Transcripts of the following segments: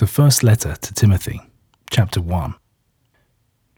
The First Letter to Timothy, Chapter 1.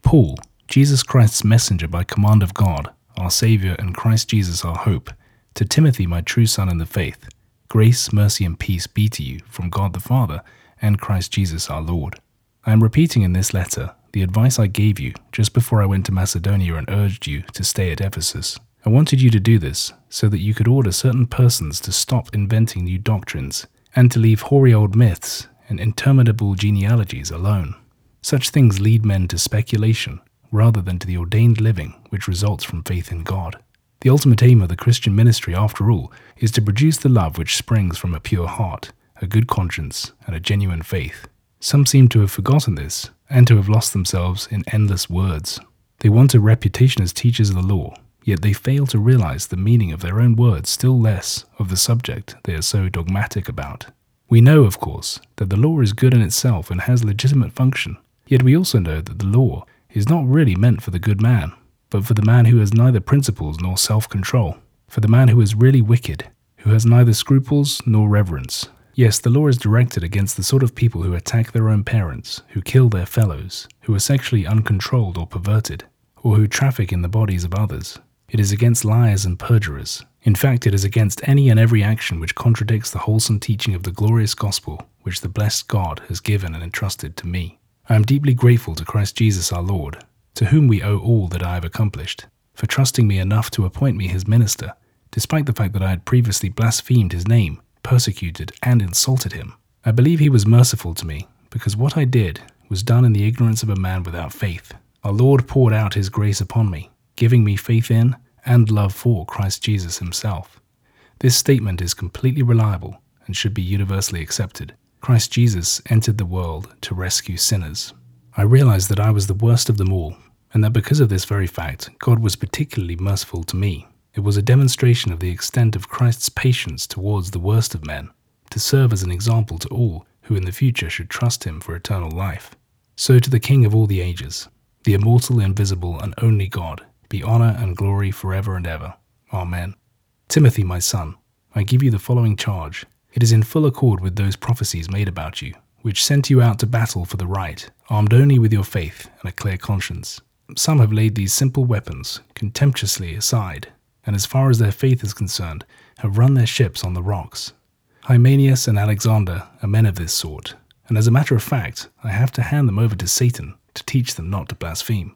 Paul, Jesus Christ's messenger by command of God, our Saviour and Christ Jesus our hope, to Timothy my true son in the faith, grace, mercy and peace be to you from God the Father and Christ Jesus our Lord. I am repeating in this letter the advice I gave you just before I went to Macedonia and urged you to stay at Ephesus. I wanted you to do this so that you could order certain persons to stop inventing new doctrines and to leave hoary old myths and interminable genealogies alone. Such things lead men to speculation rather than to the ordained living which results from faith in God. The ultimate aim of the Christian ministry, after all, is to produce the love which springs from a pure heart, a good conscience, and a genuine faith. Some seem to have forgotten this and to have lost themselves in endless words. They want a reputation as teachers of the law, yet they fail to realize the meaning of their own words, still less of the subject they are so dogmatic about. We know, of course, that the law is good in itself and has legitimate function, yet we also know that the law is not really meant for the good man, but for the man who has neither principles nor self-control, for the man who is really wicked, who has neither scruples nor reverence. Yes, the law is directed against the sort of people who attack their own parents, who kill their fellows, who are sexually uncontrolled or perverted, or who traffic in the bodies of others. It is against liars and perjurers. In fact, it is against any and every action which contradicts the wholesome teaching of the glorious gospel which the blessed God has given and entrusted to me. I am deeply grateful to Christ Jesus our Lord, to whom we owe all that I have accomplished, for trusting me enough to appoint me his minister, despite the fact that I had previously blasphemed his name, persecuted and insulted him. I believe he was merciful to me, because what I did was done in the ignorance of a man without faith. Our Lord poured out his grace upon me, giving me faith in and love for Christ Jesus himself. This statement is completely reliable and should be universally accepted. Christ Jesus entered the world to rescue sinners. I realized that I was the worst of them all, and that because of this very fact, God was particularly merciful to me. It was a demonstration of the extent of Christ's patience towards the worst of men, to serve as an example to all who in the future should trust him for eternal life. So to the King of all the ages, the immortal, invisible, and only God, be honor and glory forever and ever. Amen. Timothy, my son, I give you the following charge. It is in full accord with those prophecies made about you, which sent you out to battle for the right, armed only with your faith and a clear conscience. Some have laid these simple weapons contemptuously aside, and as far as their faith is concerned, have run their ships on the rocks. Hymenaeus and Alexander are men of this sort, and as a matter of fact, I have to hand them over to Satan to teach them not to blaspheme.